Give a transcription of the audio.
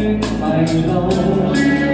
天迷路。